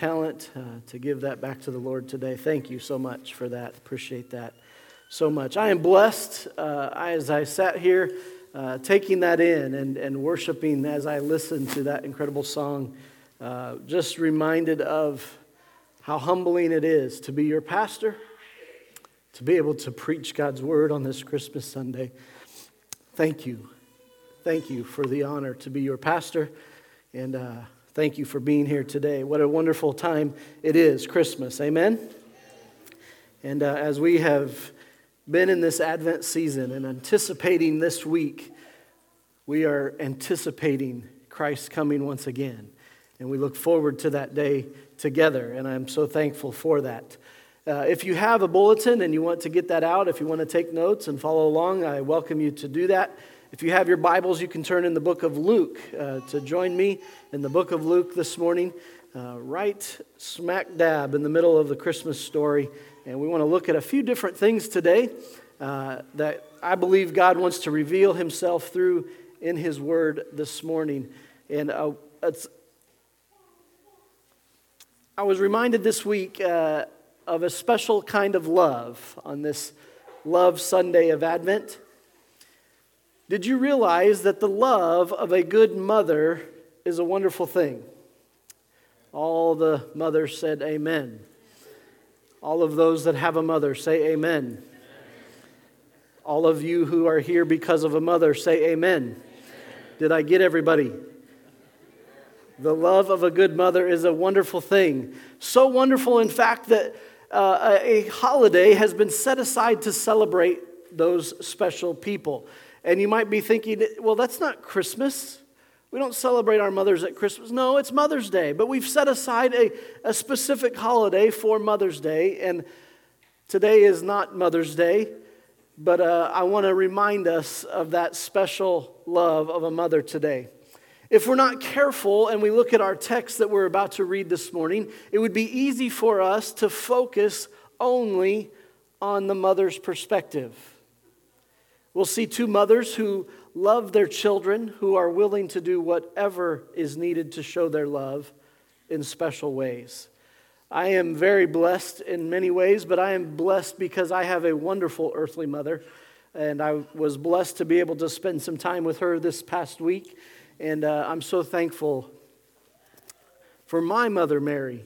talent to give that back to the Lord today. Thank you so much for that. Appreciate that so much. I am blessed as I sat here taking that in and worshiping as I listened to that incredible song. Just reminded of how humbling it is to be your pastor, to be able to preach God's word on this Christmas Sunday. Thank you. Thank you for the honor to be your pastor, and thank you for being here today. What a wonderful time it is, Christmas. Amen? And as we have been in this Advent season and anticipating this week, we are anticipating Christ coming once again. And we look forward to that day together, and I'm so thankful for that. If you have a bulletin and you want to get that out, if you want to take notes and follow along, I welcome you to do that. If you have your Bibles, you can turn in the book of Luke to join me in the book of Luke this morning, right smack dab in the middle of the Christmas story. And we want to look at a few different things today that I believe God wants to reveal himself through in his word this morning. And I was reminded this week of a special kind of love on this Love Sunday of Advent. Did you realize that the love of a good mother is a wonderful thing? All the mothers said amen. All of those that have a mother say amen. Amen. All of you who are here because of a mother say amen. Amen. Did I get everybody? The love of a good mother is a wonderful thing. So wonderful, in fact, that a holiday has been set aside to celebrate those special people. And you might be thinking, well, that's not Christmas. We don't celebrate our mothers at Christmas. No, it's Mother's Day. But we've set aside a specific holiday for Mother's Day. And today is not Mother's Day. But I want to remind us of that special love of a mother today. If we're not careful and we look at our text that we're about to read this morning, it would be easy for us to focus only on the mother's perspective. We'll see two mothers who love their children, who are willing to do whatever is needed to show their love in special ways. I am very blessed in many ways, but I am blessed because I have a wonderful earthly mother, and I was blessed to be able to spend some time with her this past week, and I'm so thankful for my mother, Mary.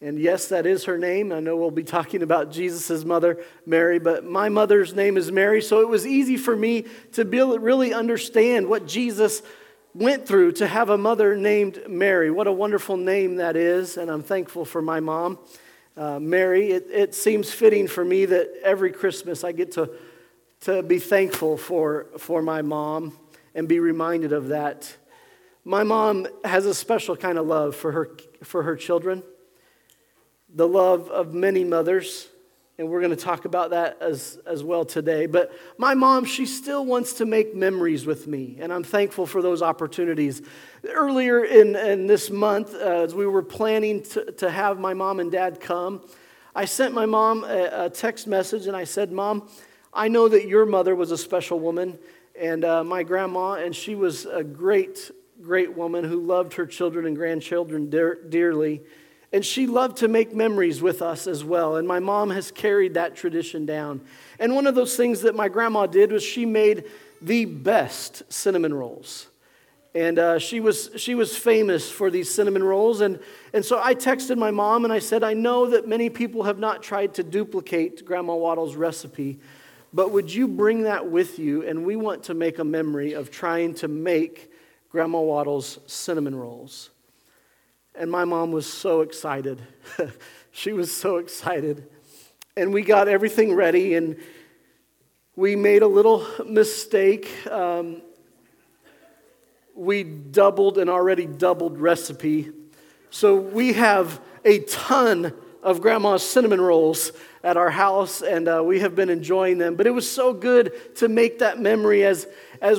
And yes, that is her name. I know we'll be talking about Jesus' mother, Mary, but my mother's name is Mary, so it was easy for me to really understand what Jesus went through to have a mother named Mary. What a wonderful name that is, and I'm thankful for my mom, Mary. It seems fitting for me that every Christmas I get to be thankful for my mom and be reminded of that. My mom has a special kind of love for her children. The love of many mothers, and we're going to talk about that as well today. But my mom, she still wants to make memories with me, and I'm thankful for those opportunities. Earlier in this month, as we were planning to have my mom and dad come, I sent my mom a text message, and I said, "Mom, I know that your mother was a special woman, and my grandma, and she was a great, great woman who loved her children and grandchildren dearly. And she loved to make memories with us as well. And my mom has carried that tradition down. And one of those things that my grandma did was she made the best cinnamon rolls. And she was famous for these cinnamon rolls. And so I texted my mom and I said, I know that many people have not tried to duplicate Grandma Waddle's recipe, but would you bring that with you? And we want to make a memory of trying to make Grandma Waddle's cinnamon rolls. And my mom was so excited. She was so excited. And we got everything ready, and we made a little mistake. We doubled an already doubled recipe. So we have a ton of Grandma's cinnamon rolls at our house, and we have been enjoying them. But it was so good to make that memory as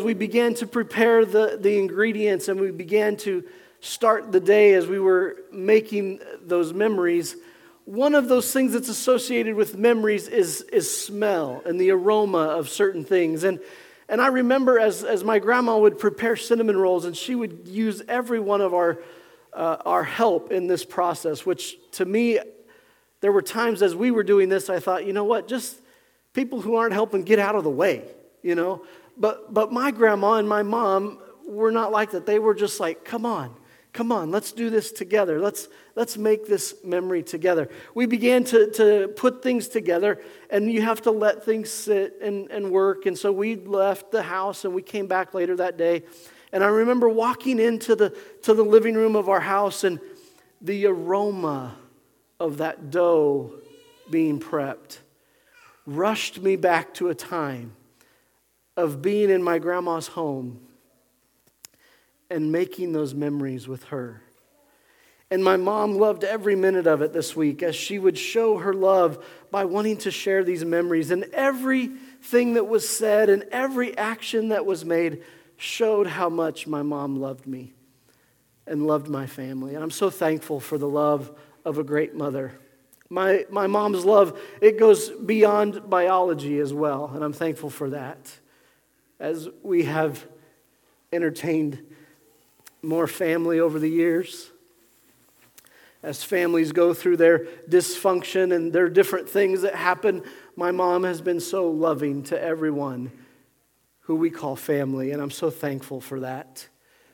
we began to prepare the ingredients, and we began to start the day as we were making those memories. One of those things that's associated with memories is smell and the aroma of certain things. And I remember as my grandma would prepare cinnamon rolls, and she would use every one of our our help in this process, which to me, there were times as we were doing this, I thought, you know what, just people who aren't helping, get out of the way, you know. But my grandma and my mom were not like that. They were just like, come on, let's do this together. Let's make this memory together. We began to put things together, and you have to let things sit and work. And so we left the house, and we came back later that day. And I remember walking into the living room of our house, and the aroma of that dough being prepped rushed me back to a time of being in my grandma's home and making those memories with her. And my mom loved every minute of it this week, as she would show her love by wanting to share these memories. And everything that was said and every action that was made showed how much my mom loved me and loved my family. And I'm so thankful for the love of a great mother. My mom's love, it goes beyond biology as well, and I'm thankful for that. As we have entertained more family over the years, as families go through their dysfunction and their different things that happen, my mom has been so loving to everyone who we call family, and I'm so thankful for that.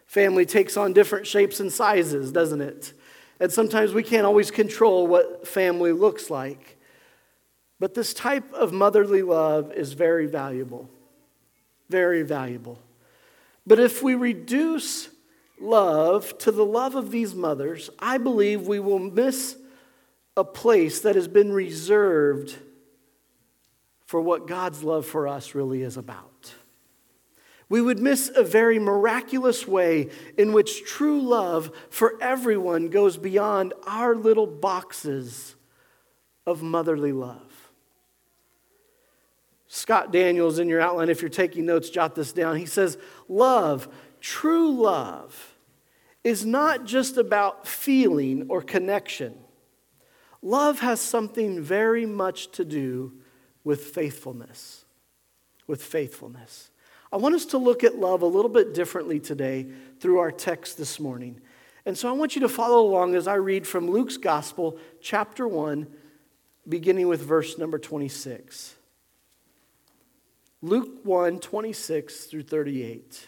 Family takes on different shapes and sizes, doesn't it? And sometimes we can't always control what family looks like. But this type of motherly love is very valuable. Very valuable. But if we reduce love to the love of these mothers, I believe we will miss a place that has been reserved for what God's love for us really is about. We would miss a very miraculous way in which true love for everyone goes beyond our little boxes of motherly love. Scott Daniels, in your outline, if you're taking notes, jot this down. He says, love, true love, is not just about feeling or connection. Love has something very much to do with faithfulness. With faithfulness. I want us to look at love a little bit differently today through our text this morning. And so I want you to follow along as I read from Luke's Gospel, chapter 1, beginning with verse number 26. Luke 1, 26 through 38.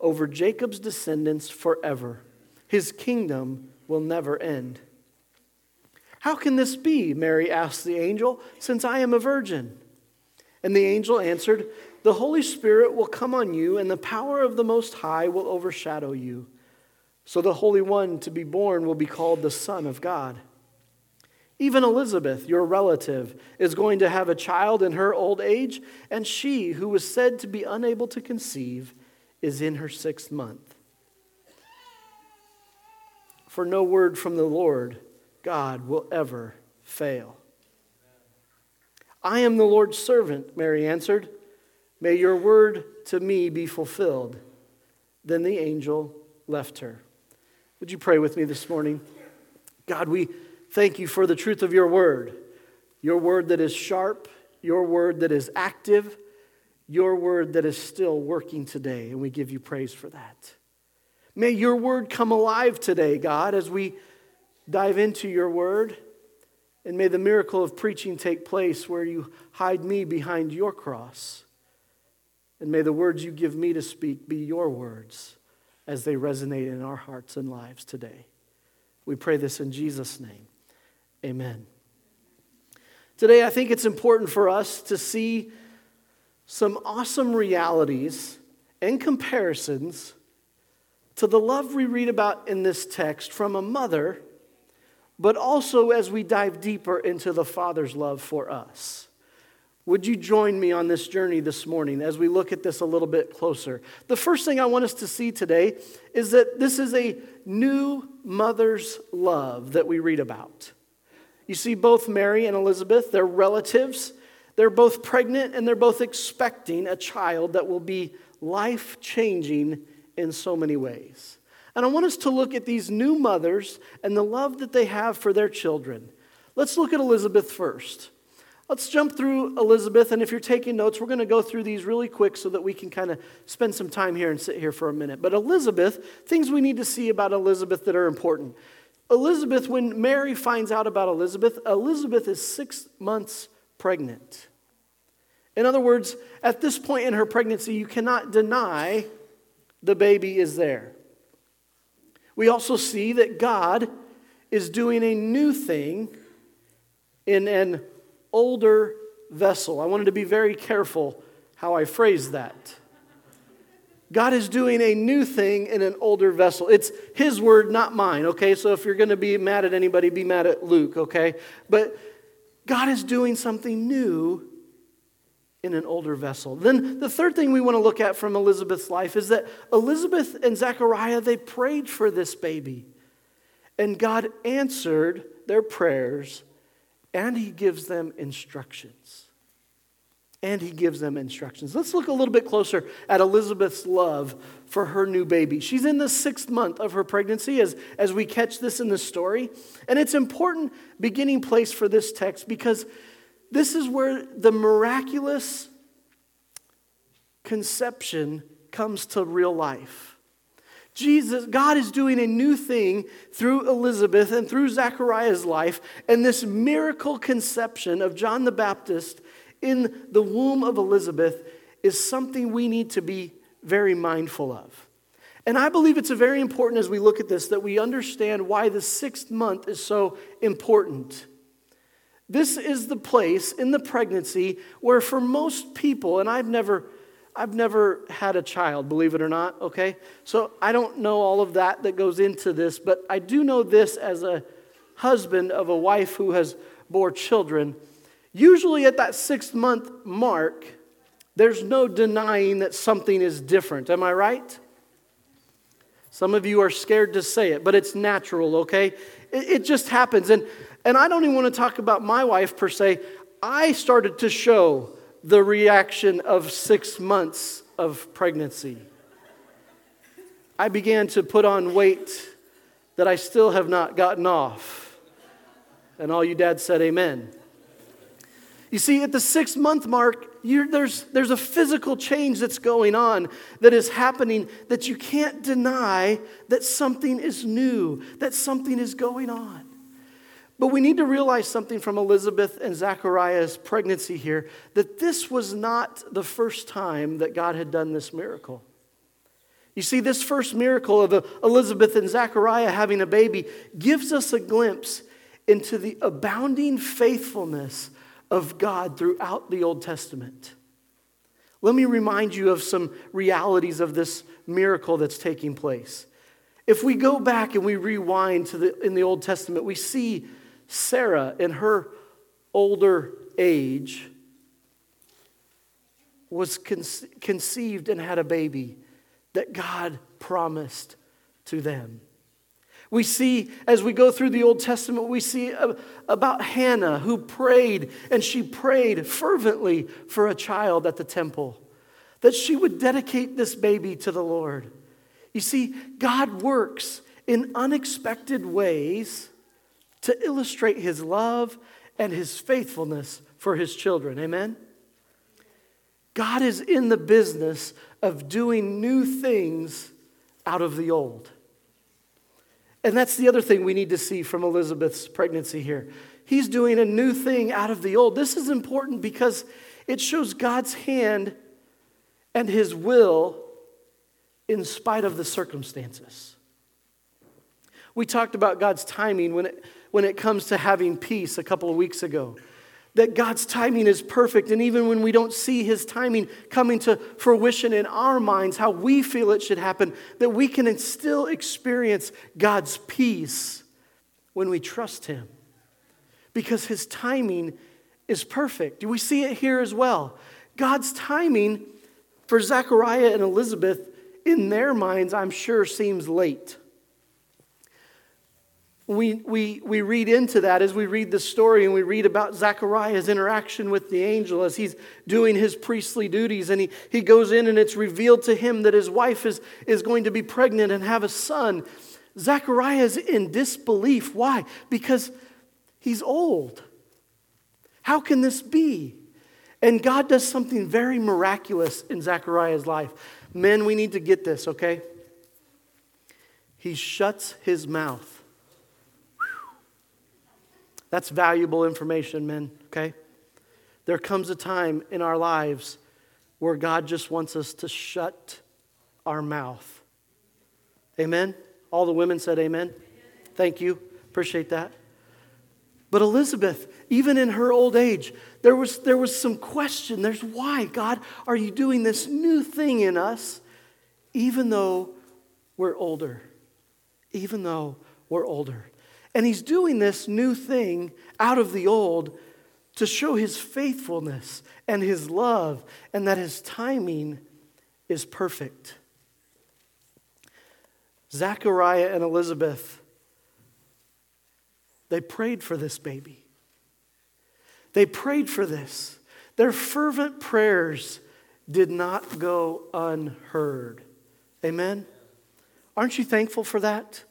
over Jacob's descendants forever. His kingdom will never end." "How can this be?" Mary asked the angel, "since I am a virgin?" And the angel answered, "The Holy Spirit will come on you, and the power of the Most High will overshadow you. So the Holy One to be born will be called the Son of God. Even Elizabeth, your relative, is going to have a child in her old age, and she, who was said to be unable to conceive, is in her 6th month." For no word from the Lord God will ever fail. "I am the Lord's servant," Mary answered. "May your word to me be fulfilled." Then the angel left her. Would you pray with me this morning? God, we thank you for the truth of your word that is sharp, your word that is active, your word that is still working today, and we give you praise for that. May your word come alive today, God, as we dive into your word, and may the miracle of preaching take place where you hide me behind your cross. And may the words you give me to speak be your words as they resonate in our hearts and lives today. We pray this in Jesus' name. Amen. Today, I think it's important for us to see some awesome realities and comparisons to the love we read about in this text from a mother, but also as we dive deeper into the Father's love for us. Would you join me on this journey this morning as we look at this a little bit closer? The first thing I want us to see today is that this is a new mother's love that we read about. You see, both Mary and Elizabeth, they're relatives. They're both pregnant and they're both expecting a child that will be life-changing in so many ways. And I want us to look at these new mothers and the love that they have for their children. Let's look at Elizabeth first. Let's jump through Elizabeth, and if you're taking notes, we're going to go through these really quick so that we can kind of spend some time here and sit here for a minute. But Elizabeth, things we need to see about Elizabeth that are important. Elizabeth, when Mary finds out about Elizabeth, Elizabeth is 6 months pregnant. In other words, at this point in her pregnancy, you cannot deny the baby is there. We also see that God is doing a new thing in an older vessel. I wanted to be very careful how I phrase that. God is doing a new thing in an older vessel. It's His word, not mine, okay? So if you're going to be mad at anybody, be mad at Luke, okay? But God is doing something new in an older vessel. Then the third thing we want to look at from Elizabeth's life is that Elizabeth and Zechariah, they prayed for this baby. And God answered their prayers. And He gives them instructions. Let's look a little bit closer at Elizabeth's love for her new baby. She's in the 6th month of her pregnancy as we catch this in the story. And it's important beginning place for this text because this is where the miraculous conception comes to real life. Jesus, God is doing a new thing through Elizabeth and through Zechariah's life, and this miracle conception of John the Baptist in the womb of Elizabeth is something we need to be very mindful of. And I believe it's very important as we look at this that we understand why the 6th month is so important. This is the place in the pregnancy where for most people, and I've never had a child, believe it or not, okay? So I don't know all of that goes into this, but I do know this as a husband of a wife who has bore children. Usually at that 6th month mark, there's no denying that something is different. Am I right? Some of you are scared to say it, but it's natural, okay? It just happens. And I don't even want to talk about my wife per se. I started to show the reaction of 6 months of pregnancy. I began to put on weight that I still have not gotten off. And all you dads said amen. You see, at the 6th month mark, there's a physical change that's going on, that is happening, that you can't deny that something is new, that something is going on. But we need to realize something from Elizabeth and Zechariah's pregnancy here, that this was not the first time that God had done this miracle. You see, this first miracle of Elizabeth and Zechariah having a baby gives us a glimpse into the abounding faithfulness of God throughout the Old Testament. Let me remind you of some realities of this miracle that's taking place. If we go back and we rewind to in the Old Testament, we see Sarah in her older age was conceived and had a baby that God promised to them. We see, as we go through the Old Testament, we see about Hannah who prayed, and she prayed fervently for a child at the temple, that she would dedicate this baby to the Lord. You see, God works in unexpected ways to illustrate His love and His faithfulness for His children. Amen? God is in the business of doing new things out of the old. And that's the other thing we need to see from Elizabeth's pregnancy here. He's doing a new thing out of the old. This is important because it shows God's hand and His will in spite of the circumstances. We talked about God's timing when it comes to having peace a couple of weeks ago. that God's timing is perfect, and even when we don't see his timing coming to fruition in our minds, how we feel it should happen, that we can still experience God's peace when we trust him, because his timing is perfect. We see it here as well. God's timing for Zechariah and Elizabeth, in their minds, I'm sure, seems late. We read into that as we read the story, and we read about Zechariah's interaction with the angel as he's doing his priestly duties, and he goes in and it's revealed to him that his wife is going to be pregnant and have a son. Zechariah's in disbelief. Why? Because he's old. How can this be? And God does something very miraculous in Zechariah's life. Men, we need to get this, okay? He shuts his mouth. That's valuable information, men, okay? There comes a time in our lives where God just wants us to shut our mouth. Amen? All the women said amen. Thank you. Appreciate that. But Elizabeth, even in her old age, there was some question. There's why, God, are you doing this new thing in us even though we're older? Even though we're older. And he's doing this new thing out of the old to show his faithfulness and his love and that his timing is perfect. Zechariah and Elizabeth, they prayed for this baby. They prayed for this. Their fervent prayers did not go unheard. Amen? Aren't you thankful for that?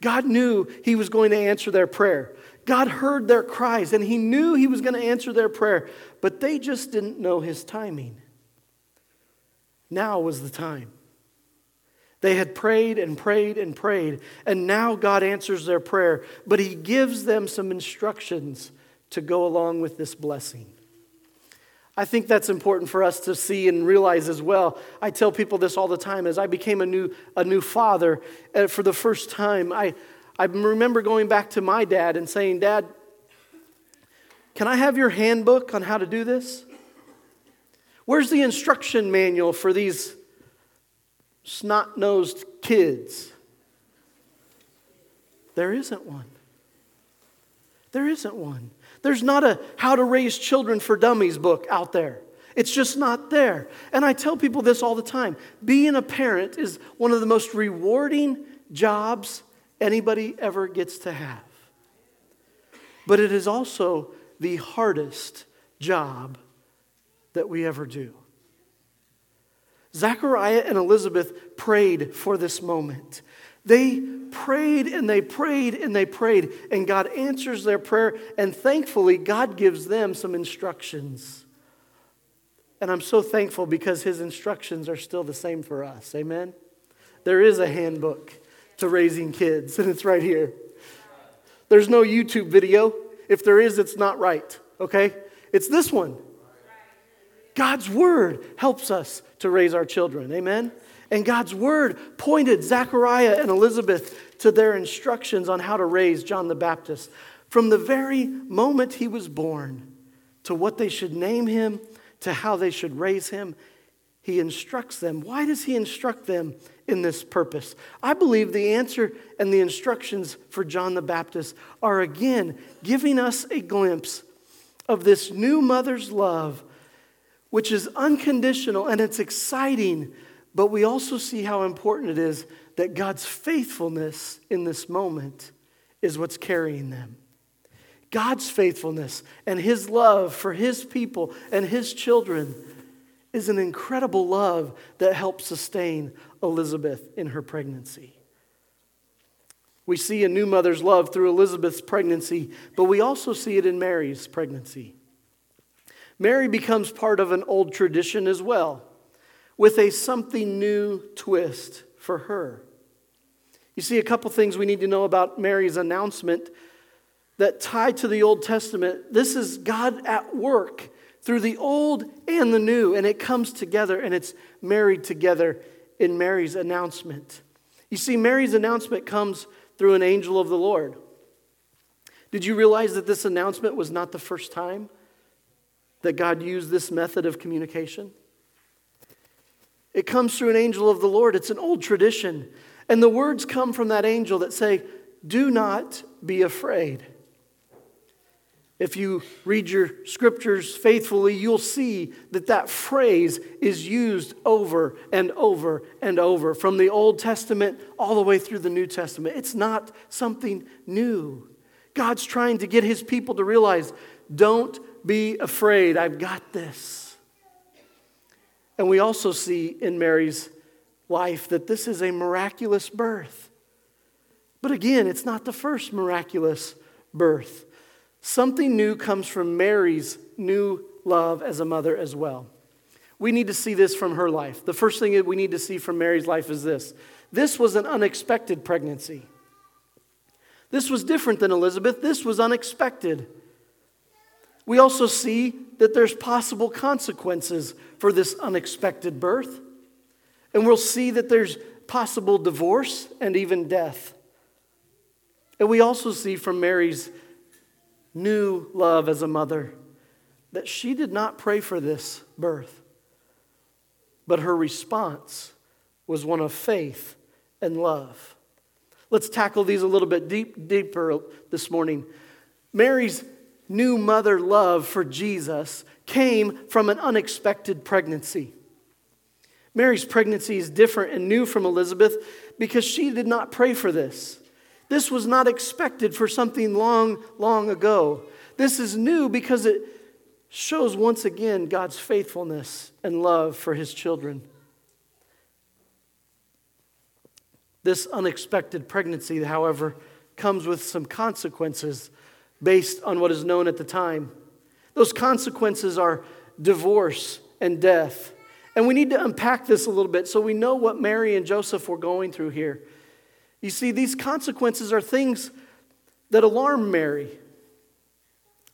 God knew he was going to answer their prayer. God heard their cries, and he knew he was going to answer their prayer, but they just didn't know his timing. Now was the time. They had prayed and prayed and prayed, and now God answers their prayer, but he gives them some instructions to go along with this blessing. I think that's important for us to see and realize as well. I tell people this all the time. As I became a new father for the first time, I remember going back to my dad and saying, "Dad, can I have your handbook on how to do this? Where's the instruction manual for these snot-nosed kids?" There isn't one. There isn't one. There's not a How to Raise Children for Dummies book out there. It's just not there. And I tell people this all the time. Being a parent is one of the most rewarding jobs anybody ever gets to have. But it is also the hardest job that we ever do. Zechariah and Elizabeth prayed for this moment. They prayed and they prayed and they prayed, and God answers their prayer, and thankfully God gives them some instructions. And I'm so thankful because his instructions are still the same for us. Amen? There is a handbook to raising kids, and it's right here. There's no YouTube video. If there is, it's not right, okay? It's this one. God's word helps us to raise our children. Amen? And God's word pointed Zechariah and Elizabeth to their instructions on how to raise John the Baptist. From the very moment he was born, to what they should name him, to how they should raise him, he instructs them. Why does he instruct them in this purpose? I believe the answer and the instructions for John the Baptist are again giving us a glimpse of this new mother's love, which is unconditional, and it's exciting. But we also see how important it is that God's faithfulness in this moment is what's carrying them. God's faithfulness and his love for his people and his children is an incredible love that helps sustain Elizabeth in her pregnancy. We see a new mother's love through Elizabeth's pregnancy, but we also see it in Mary's pregnancy. Mary becomes part of an old tradition as well, with a something new twist for her. You see, a couple things we need to know about Mary's announcement that tie to the Old Testament. This is God at work through the old and the new, and it comes together and it's married together in Mary's announcement. You see, Mary's announcement comes through an angel of the Lord Did you realize that this announcement was not the first time that God used this method of communication? It comes through an angel of the Lord. It's an old tradition. And the words come from that angel that say, do not be afraid. If you read your scriptures faithfully, you'll see that that phrase is used over and over and over from the Old Testament all the way through the New Testament. It's not something new. God's trying to get his people to realize, don't be afraid. I've got this. And we also see in Mary's life that this is a miraculous birth. But again, it's not the first miraculous birth. Something new comes from Mary's new love as a mother as well. We need to see this from her life. The first thing that we need to see from Mary's life is this. This was an unexpected pregnancy. This was different than Elizabeth. This was unexpected. We also see that there's possible consequences for this unexpected birth. And we'll see that there's possible divorce and even death. And we also see from Mary's new love as a mother that she did not pray for this birth, but her response was one of faith and love. Let's tackle these a little bit deeper this morning. Mary's new mother love for Jesus came from an unexpected pregnancy. Mary's pregnancy is different and new from Elizabeth because she did not pray for this. This was not expected for something long, long ago. This is new because it shows once again God's faithfulness and love for his children. This unexpected pregnancy, however, comes with some consequences based on what is known at the time. Those consequences are divorce and death. And we need to unpack this a little bit so we know what Mary and Joseph were going through here. You see, these consequences are things that alarm Mary.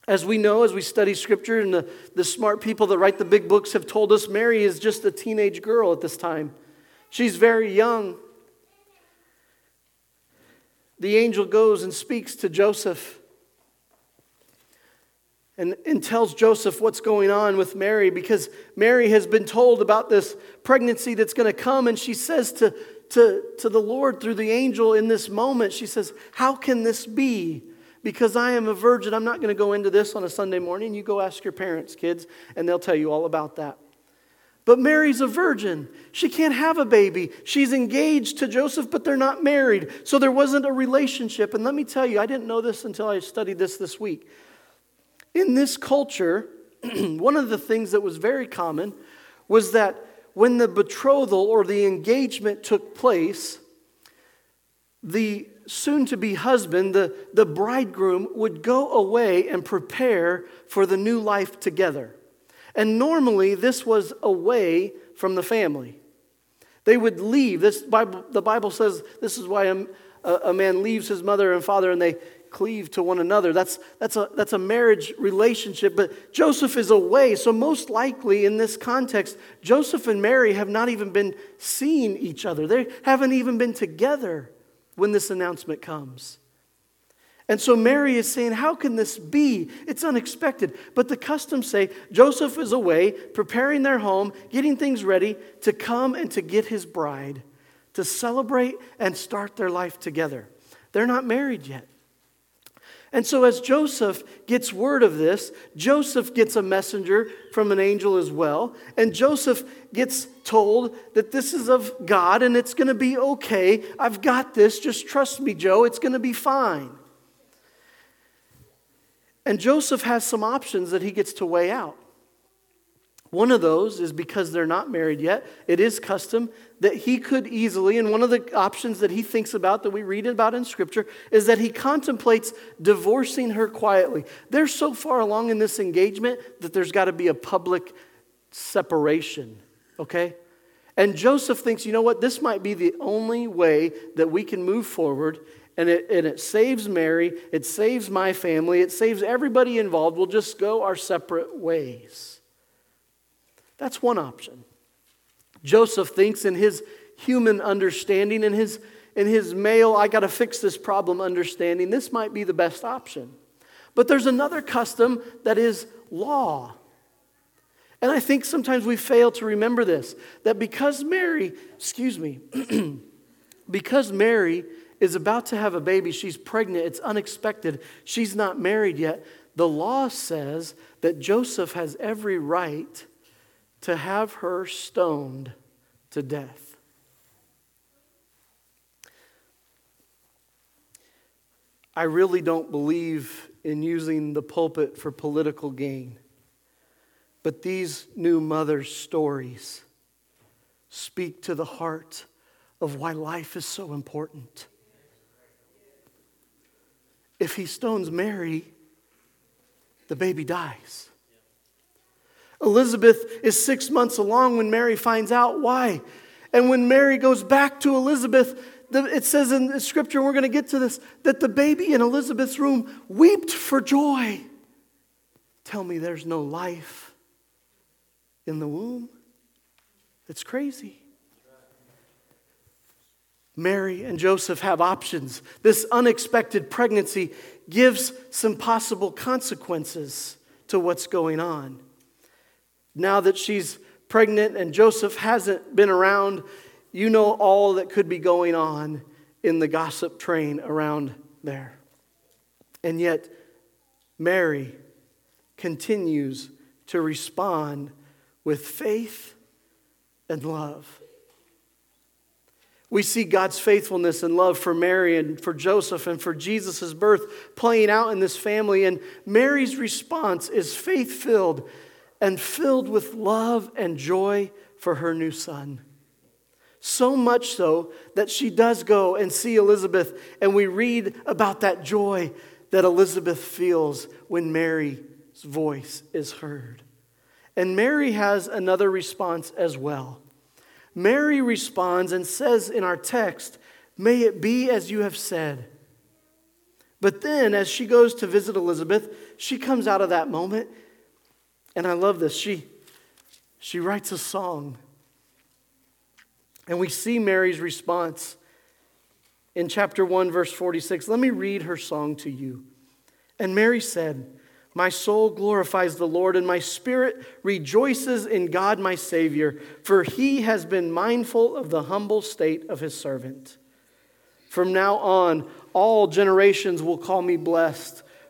As we know, as we study Scripture, and the smart people that write the big books have told us, Mary is just a teenage girl at this time. She's very young. The angel goes and speaks to Joseph and tells Joseph what's going on with Mary, because Mary has been told about this pregnancy that's going to come, and she says to the Lord through the angel in this moment, she says, how can this be? Because I am a virgin. I'm not going to go into this on a Sunday morning. You go ask your parents, kids, and they'll tell you all about that. But Mary's a virgin. She can't have a baby. She's engaged to Joseph, but they're not married. So there wasn't a relationship. And let me tell you, I didn't know this until I studied this week. In this culture, one of the things that was very common was that when the betrothal or the engagement took place, the soon-to-be husband, the bridegroom, would go away and prepare for the new life together. And normally, this was away from the family. They would leave. The Bible says this is why a man leaves his mother and father and they cleave to one another. That's a marriage relationship, but Joseph is away, so most likely in this context, Joseph and Mary have not even been seeing each other. They haven't even been together when this announcement comes. And so Mary is saying, how can this be? It's unexpected. But the customs say Joseph is away, preparing their home, getting things ready to come and to get his bride, to celebrate and start their life together. They're not married yet. And so as Joseph gets word of this, Joseph gets a messenger from an angel as well. And Joseph gets told that this is of God and it's going to be okay. I've got this. Just trust me, Joe. It's going to be fine. And Joseph has some options that he gets to weigh out. One of those is, because they're not married yet, it is custom that he could easily, and one of the options that he thinks about, that we read about in Scripture, is that he contemplates divorcing her quietly. They're so far along in this engagement that there's got to be a public separation, okay? And Joseph thinks, you know what, this might be the only way that we can move forward, and it saves Mary, it saves my family, it saves everybody involved. We'll just go our separate ways. That's one option. Joseph thinks in his human understanding, in his male, I got to fix this problem understanding, this might be the best option. But there's another custom that is law. And I think sometimes we fail to remember this, that because Mary is about to have a baby, she's pregnant, it's unexpected, she's not married yet, the law says that Joseph has every right to have her stoned to death. I really don't believe in using the pulpit for political gain, but these new mothers' stories speak to the heart of why life is so important. If he stones Mary, the baby dies. Elizabeth is 6 months along when Mary finds out why. And when Mary goes back to Elizabeth, it says in Scripture, and we're going to get to this, that the baby in Elizabeth's womb wept for joy. Tell me there's no life in the womb? It's crazy. Mary and Joseph have options. This unexpected pregnancy gives some possible consequences to what's going on. Now that she's pregnant and Joseph hasn't been around, you know all that could be going on in the gossip train around there. And yet, Mary continues to respond with faith and love. We see God's faithfulness and love for Mary and for Joseph and for Jesus' birth playing out in this family. And Mary's response is faith-filled and filled with love and joy for her new son. So much so that she does go and see Elizabeth, and we read about that joy that Elizabeth feels when Mary's voice is heard. And Mary has another response as well. Mary responds and says in our text, "May it be as you have said." But then as she goes to visit Elizabeth, she comes out of that moment, and I love this. She writes a song. And we see Mary's response in chapter 1, verse 46. Let me read her song to you. And Mary said, "My soul glorifies the Lord, and my spirit rejoices in God my Savior, for he has been mindful of the humble state of his servant. From now on, all generations will call me blessed,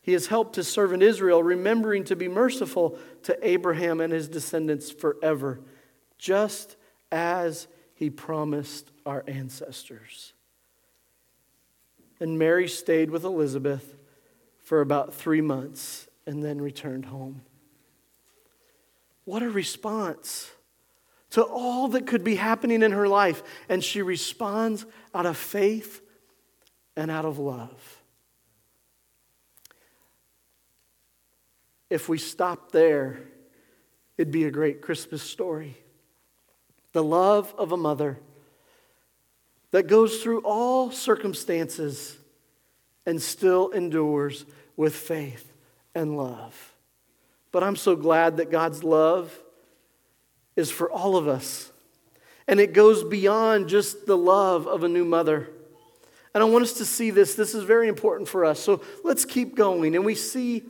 He has helped his servant Israel, remembering to be merciful to Abraham and his descendants forever, just as he promised our ancestors." And Mary stayed with Elizabeth for about 3 months and then returned home. What a response to all that could be happening in her life. And she responds out of faith and out of love. If we stopped there, it'd be a great Christmas story. The love of a mother that goes through all circumstances and still endures with faith and love. But I'm so glad that God's love is for all of us. And it goes beyond just the love of a new mother. And I want us to see this. This is very important for us. So let's keep going. And we see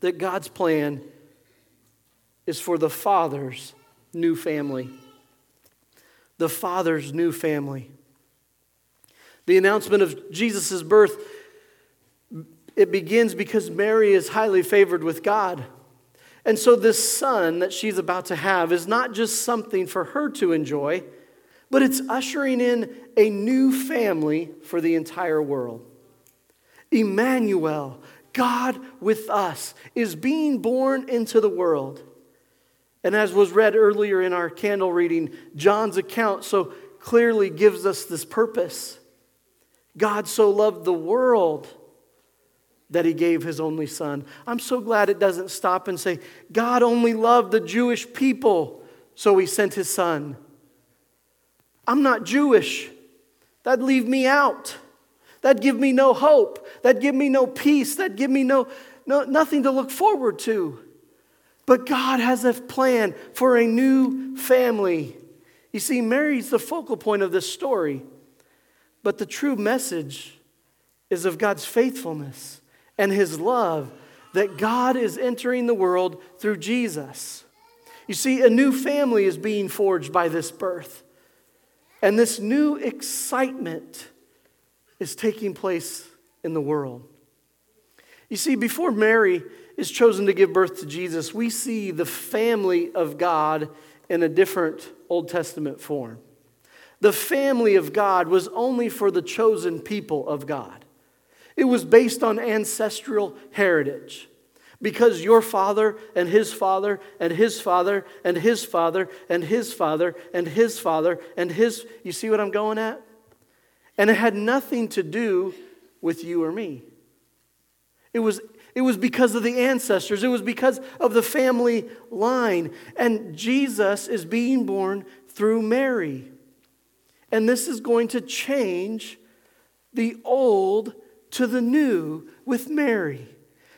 that God's plan is for the Father's new family. The Father's new family. The announcement of Jesus' birth, it begins because Mary is highly favored with God. And so this son that she's about to have is not just something for her to enjoy, but it's ushering in a new family for the entire world. Emmanuel, God with us, is being born into the world. And as was read earlier in our candle reading, John's account so clearly gives us this purpose. God so loved the world that he gave his only son. I'm so glad it doesn't stop and say, God only loved the Jewish people, so he sent his son. I'm not Jewish. That'd leave me out. That'd give me no hope. That'd give me no peace. That'd give me nothing to look forward to. But God has a plan for a new family. You see, Mary's the focal point of this story. But the true message is of God's faithfulness and his love, that God is entering the world through Jesus. You see, a new family is being forged by this birth. And this new excitement is taking place in the world. You see, before Mary is chosen to give birth to Jesus, we see the family of God in a different Old Testament form. The family of God was only for the chosen people of God. It was based on ancestral heritage. Because your father and his father and his father and his father and his father and his father and his... You see what I'm going at? And it had nothing to do with you or me. It was because of the ancestors. It was because of the family line. And Jesus is being born through Mary. And this is going to change the old to the new with Mary.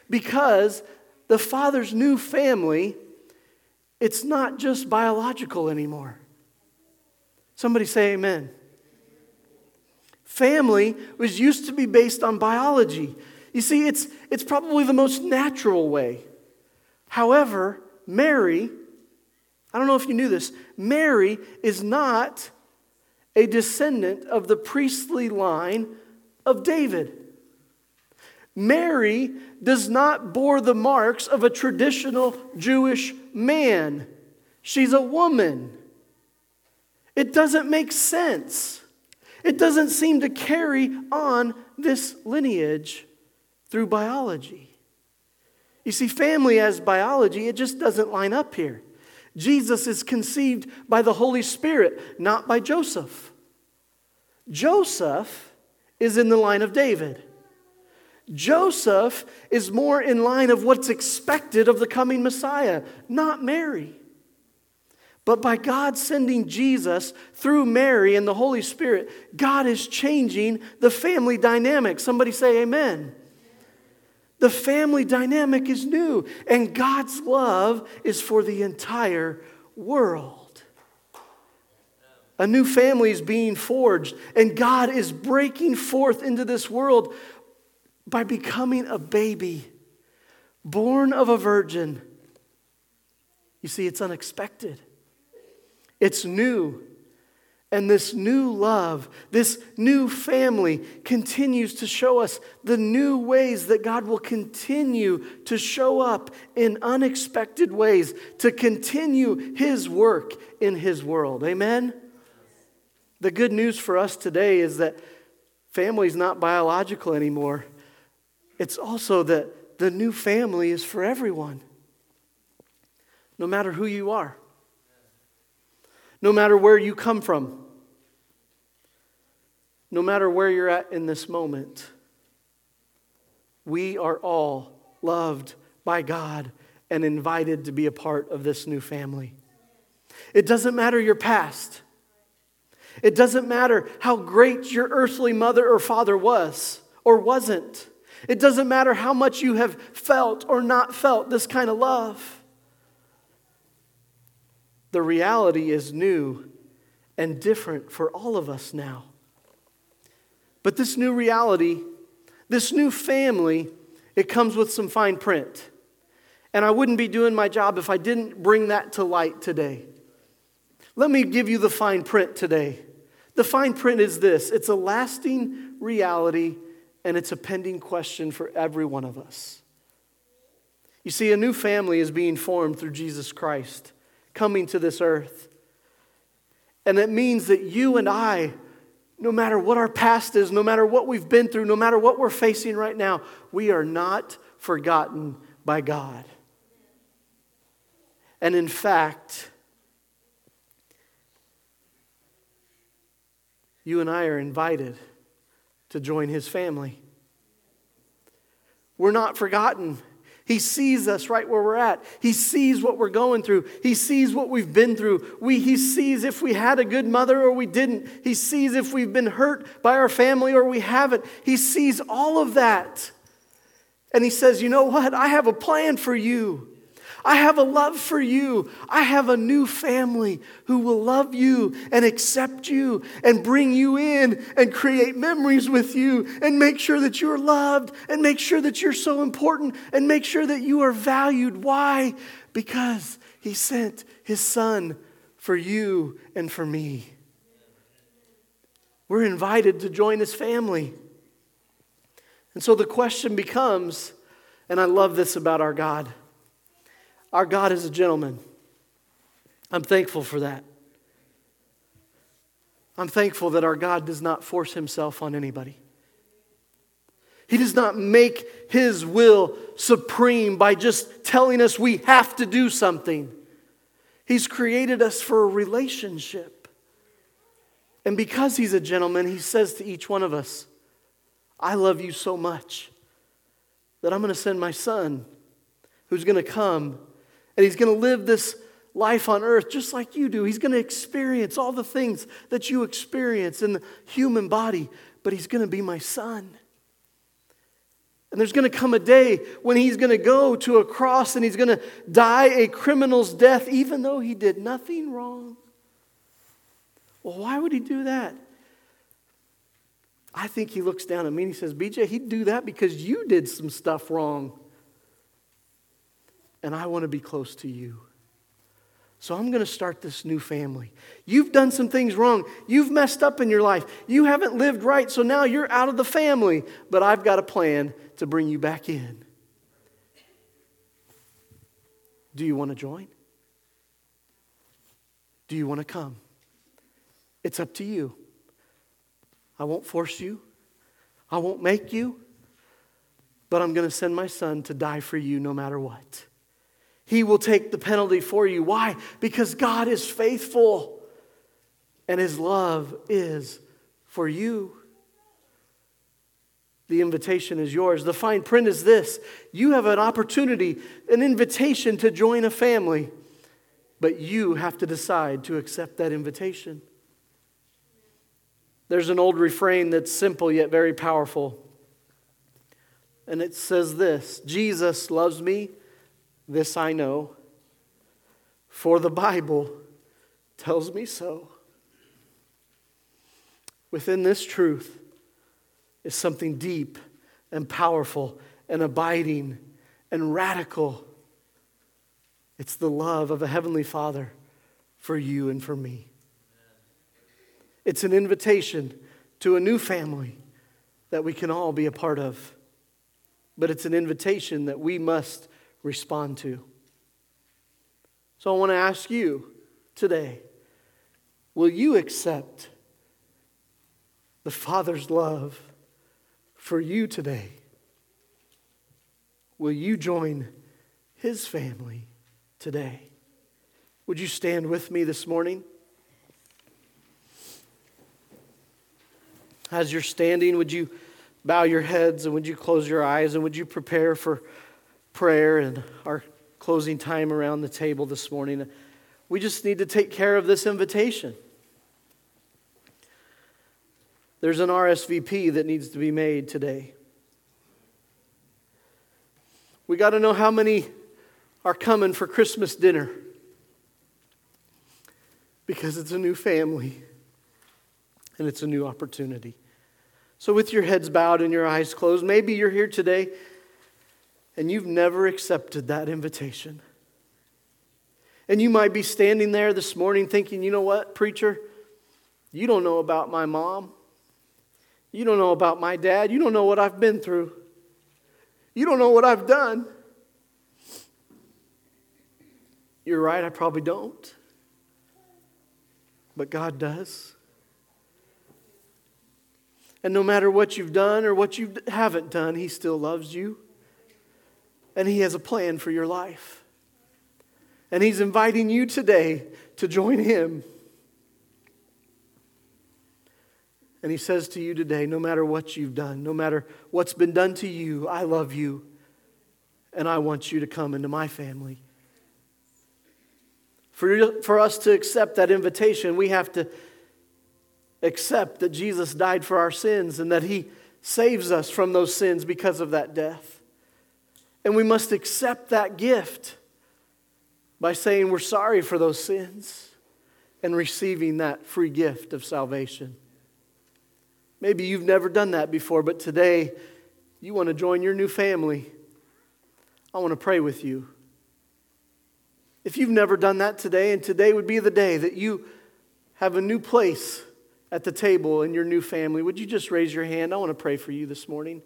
Because the Father's new family, it's not just biological anymore. Somebody say amen. Family was used to be based on biology. You see, it's probably the most natural way. However, Mary, I don't know if you knew this, Mary is not a descendant of the priestly line of David. Mary does not bore the marks of a traditional Jewish man. She's a woman. It doesn't make sense. It doesn't seem to carry on this lineage through biology. You see, family as biology, it just doesn't line up here. Jesus is conceived by the Holy Spirit, not by Joseph. Joseph is in the line of David. Joseph is more in line of what's expected of the coming Messiah, not Mary. But by God sending Jesus through Mary and the Holy Spirit, God is changing the family dynamic. Somebody say amen. The family dynamic is new, and God's love is for the entire world. A new family is being forged, and God is breaking forth into this world by becoming a baby, born of a virgin. You see, it's unexpected. It's new. And this new love, this new family continues to show us the new ways that God will continue to show up in unexpected ways to continue his work in his world. Amen? The good news for us today is that family's not biological anymore. It's also that the new family is for everyone. No matter who you are. No matter where you come from. No matter where you're at in this moment. We are all loved by God and invited to be a part of this new family. It doesn't matter your past. It doesn't matter how great your earthly mother or father was or wasn't. It doesn't matter how much you have felt or not felt this kind of love. The reality is new and different for all of us now. But this new reality, this new family, it comes with some fine print. And I wouldn't be doing my job if I didn't bring that to light today. Let me give you the fine print today. The fine print is this. It's a lasting reality. And it's a pending question for every one of us. You see, a new family is being formed through Jesus Christ coming to this earth. And it means that you and I, no matter what our past is, no matter what we've been through, no matter what we're facing right now, we are not forgotten by God. And in fact, you and I are invited to join his family. We're not forgotten. He sees us right where we're at. He sees what we're going through. He sees what we've been through. He sees if we had a good mother or we didn't. He sees if we've been hurt by our family or we haven't. He sees all of that. And he says, you know what? I have a plan for you. I have a love for you. I have a new family who will love you and accept you and bring you in and create memories with you and make sure that you're loved and make sure that you're so important and make sure that you are valued. Why? Because he sent his son for you and for me. We're invited to join his family. And so the question becomes, and I love this about our God. Our God is a gentleman. I'm thankful for that. I'm thankful that our God does not force himself on anybody. He does not make his will supreme by just telling us we have to do something. He's created us for a relationship. And because he's a gentleman, he says to each one of us, I love you so much that I'm going to send my son who's going to come. And he's going to live this life on earth just like you do. He's going to experience all the things that you experience in the human body, but he's going to be my son. And there's going to come a day when he's going to go to a cross and he's going to die a criminal's death, even though he did nothing wrong. Well, why would he do that? I think he looks down at me and he says, BJ, he'd do that because you did some stuff wrong. And I want to be close to you. So I'm going to start this new family. You've done some things wrong. You've messed up in your life. You haven't lived right, so now you're out of the family. But I've got a plan to bring you back in. Do you want to join? Do you want to come? It's up to you. I won't force you. I won't make you. But I'm going to send my son to die for you no matter what. He will take the penalty for you. Why? Because God is faithful and his love is for you. The invitation is yours. The fine print is this. You have an opportunity, an invitation to join a family, but you have to decide to accept that invitation. There's an old refrain that's simple yet very powerful. And it says this, Jesus loves me. This I know, for the Bible tells me so. Within this truth is something deep and powerful and abiding and radical. It's the love of a heavenly Father for you and for me. It's an invitation to a new family that we can all be a part of. But it's an invitation that we must respond to. So I want to ask you today, will you accept the Father's love for you today? Will you join his family today? Would you stand with me this morning? As you're standing, would you bow your heads and would you close your eyes and would you prepare for prayer and our closing time around the table this morning. We just need to take care of this invitation. There's an RSVP that needs to be made today. We got to know how many are coming for Christmas dinner because it's a new family and it's a new opportunity. So with your heads bowed and your eyes closed, maybe you're here today and you've never accepted that invitation. And you might be standing there this morning thinking, you know what, preacher? You don't know about my mom. You don't know about my dad. You don't know what I've been through. You don't know what I've done. You're right, I probably don't. But God does. And no matter what you've done or what you haven't done, he still loves you. And he has a plan for your life. And he's inviting you today to join him. And he says to you today, no matter what you've done, no matter what's been done to you, I love you. and I want you to come into my family. For us to accept that invitation, we have to accept that Jesus died for our sins and that he saves us from those sins because of that death. And we must accept that gift by saying we're sorry for those sins and receiving that free gift of salvation. Maybe you've never done that before, but today you want to join your new family. I want to pray with you. If you've never done that today, and today would be the day that you have a new place at the table in your new family, would you just raise your hand? I want to pray for you this morning.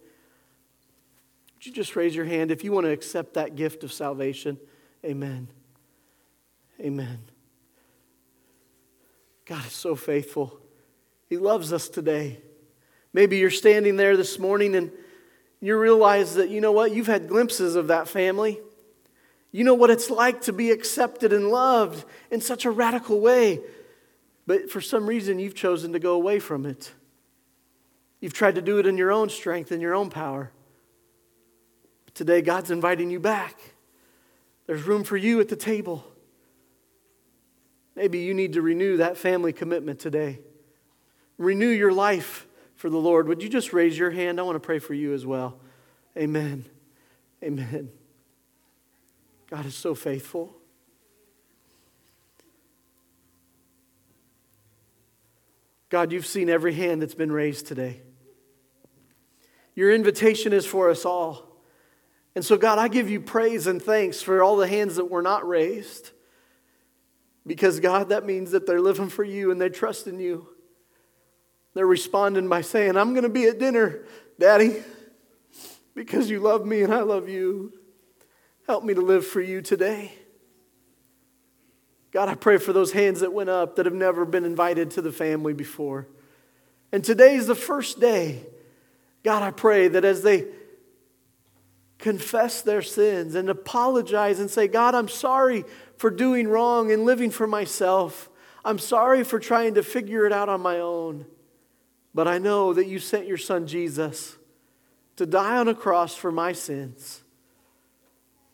Would you just raise your hand if you want to accept that gift of salvation? Amen. Amen. God is so faithful. He loves us today. Maybe you're standing there this morning and you realize that, you know what, you've had glimpses of that family. You know what it's like to be accepted and loved in such a radical way. But for some reason, you've chosen to go away from it. You've tried to do it in your own strength, in your own power. But today, God's inviting you back. There's room for you at the table. Maybe you need to renew that family commitment today. Renew your life for the Lord. Would you just raise your hand? I want to pray for you as well. Amen. Amen. God is so faithful. God, you've seen every hand that's been raised today. Your invitation is for us all. And so, God, I give you praise and thanks for all the hands that were not raised. Because, God, that means that they're living for you and they trust in you. They're responding by saying, I'm going to be at dinner, Daddy, because you love me and I love you. Help me to live for you today. God, I pray for those hands that went up that have never been invited to the family before. And today's the first day. God, I pray that as they confess their sins and apologize and say, God, I'm sorry for doing wrong and living for myself. I'm sorry for trying to figure it out on my own. But I know that you sent your son Jesus to die on a cross for my sins.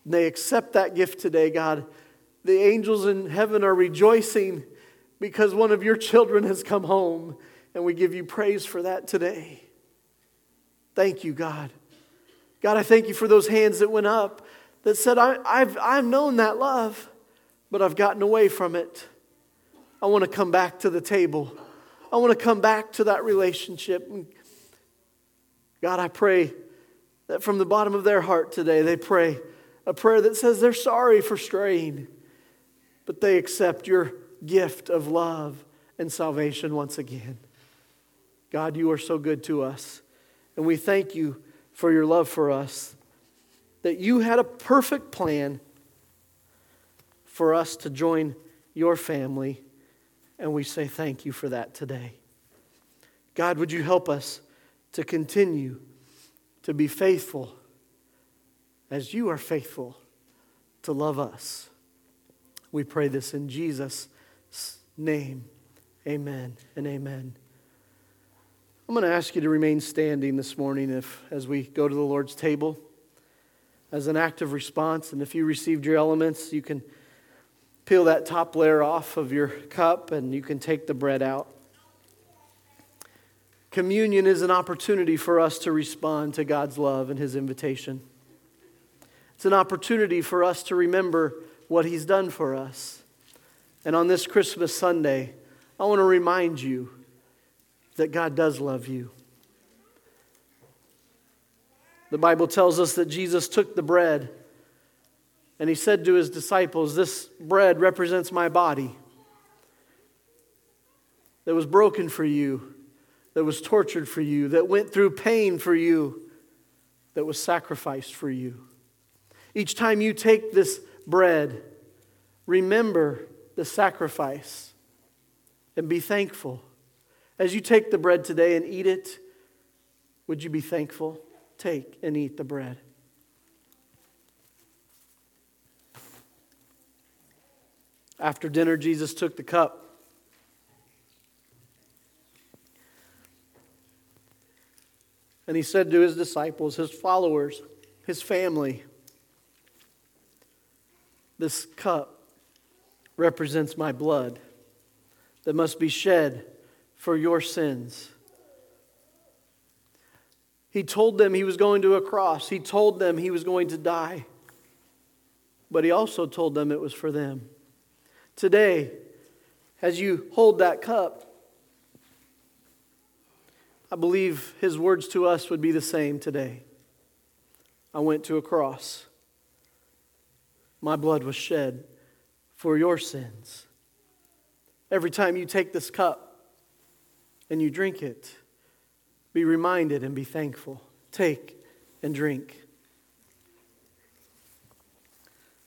And they accept that gift today, God. The angels in heaven are rejoicing because one of your children has come home. And we give you praise for that today. Thank you, God. God, I thank you for those hands that went up that said, I've known that love, but I've gotten away from it. I want to come back to the table. I want to come back to that relationship. God, I pray that from the bottom of their heart today, they pray a prayer that says they're sorry for straying, but they accept your gift of love and salvation once again. God, you are so good to us, and we thank you for your love for us, that you had a perfect plan for us to join your family, and we say thank you for that today. God, would you help us to continue to be faithful as you are faithful to love us. We pray this in Jesus' name. Amen and amen. I'm going to ask you to remain standing this morning as we go to the Lord's table as an act of response. And if you received your elements, you can peel that top layer off of your cup and you can take the bread out. Communion is an opportunity for us to respond to God's love and his invitation. It's an opportunity for us to remember what he's done for us. And on this Christmas Sunday, I want to remind you that God does love you. The Bible tells us that Jesus took the bread and he said to his disciples, this bread represents my body that was broken for you, that was tortured for you, that went through pain for you, that was sacrificed for you. Each time you take this bread, remember the sacrifice and be thankful. As you take the bread today and eat it, would you be thankful? Take and eat the bread. After dinner, Jesus took the cup. And he said to his disciples, his followers, his family, This cup represents my blood that must be shed for your sins. He told them he was going to a cross. He told them he was going to die. But he also told them it was for them. Today, as you hold that cup, I believe his words to us would be the same today. I went to a cross. My blood was shed for your sins. Every time you take this cup and you drink it, be reminded and be thankful. Take and drink.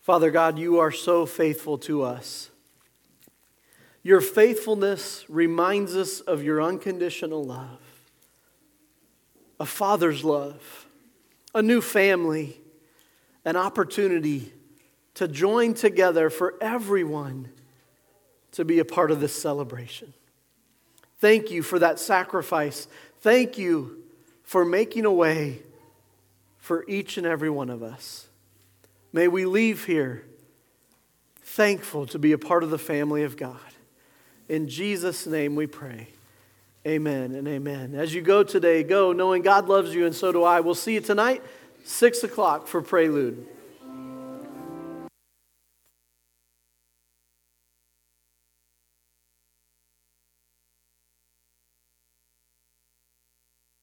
Father God, you are so faithful to us. Your faithfulness reminds us of your unconditional love, a father's love, a new family, an opportunity to join together for everyone to be a part of this celebration. Thank you for that sacrifice. Thank you for making a way for each and every one of us. May we leave here thankful to be a part of the family of God. In Jesus' name we pray. Amen and amen. As you go today, go knowing God loves you and so do I. We'll see you tonight, 6 o'clock for Prelude.